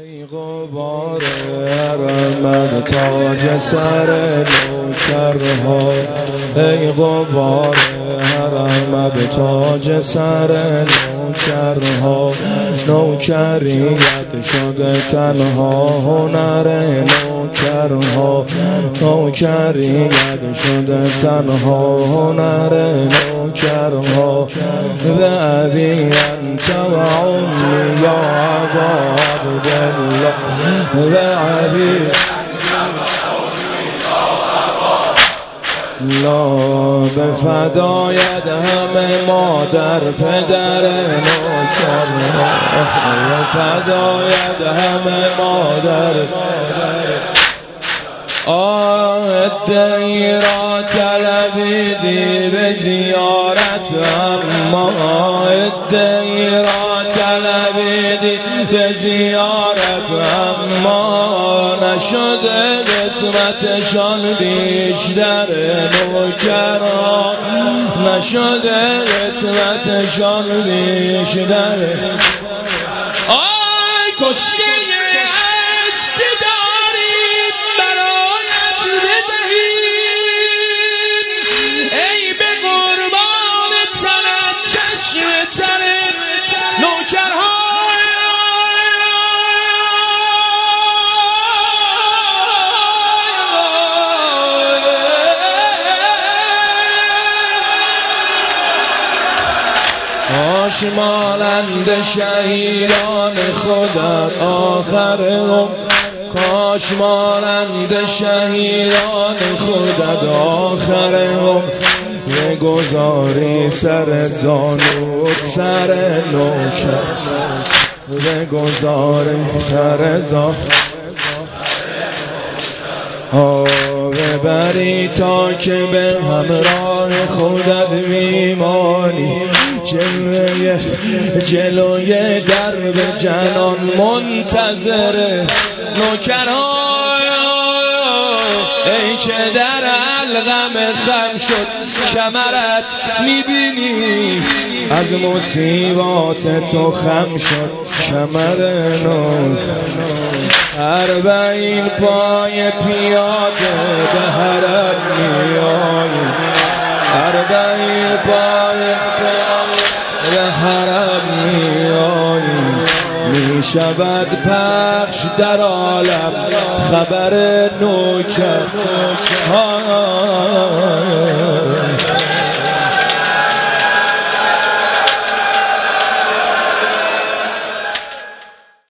ای غبار ارمن تاج سر نوکرها، ای غبار ارمن تاج سر نوکرها، نوکریت شده تنها هنر نوکرها، نوکریت شده تنها هنر نوکرها. و ابی انت و عمی یا ابا عبدالله، و ابی لا به فدای همه مادر پدر نوکرها، به فدای همه مادر ادعی را طلبیدی به زیارت، اما ادعی را طلبیدی به زیارت، اما نشده قسمتشان بیشتر نوکرها، نشده قسمتشان بیشتر. آی کشتی مانند شهیدان خودم آخرهم، کاش مانند شهیدان خودت آخرهم. بگذاری سر زانوت سر نوکر، بگذاری سر زانوت ببری تا که به همراه خودت میمانی. جلوی درب جنان منتظر نوکرها، ای که در الغم خم شد کمرت، میبینی از مصیبات تو خم شد کمر نو. اربعین پای پیاده به حرم میایی، اربعین پای به حرم میایی. میشود پخش در عالم خبر نوکر.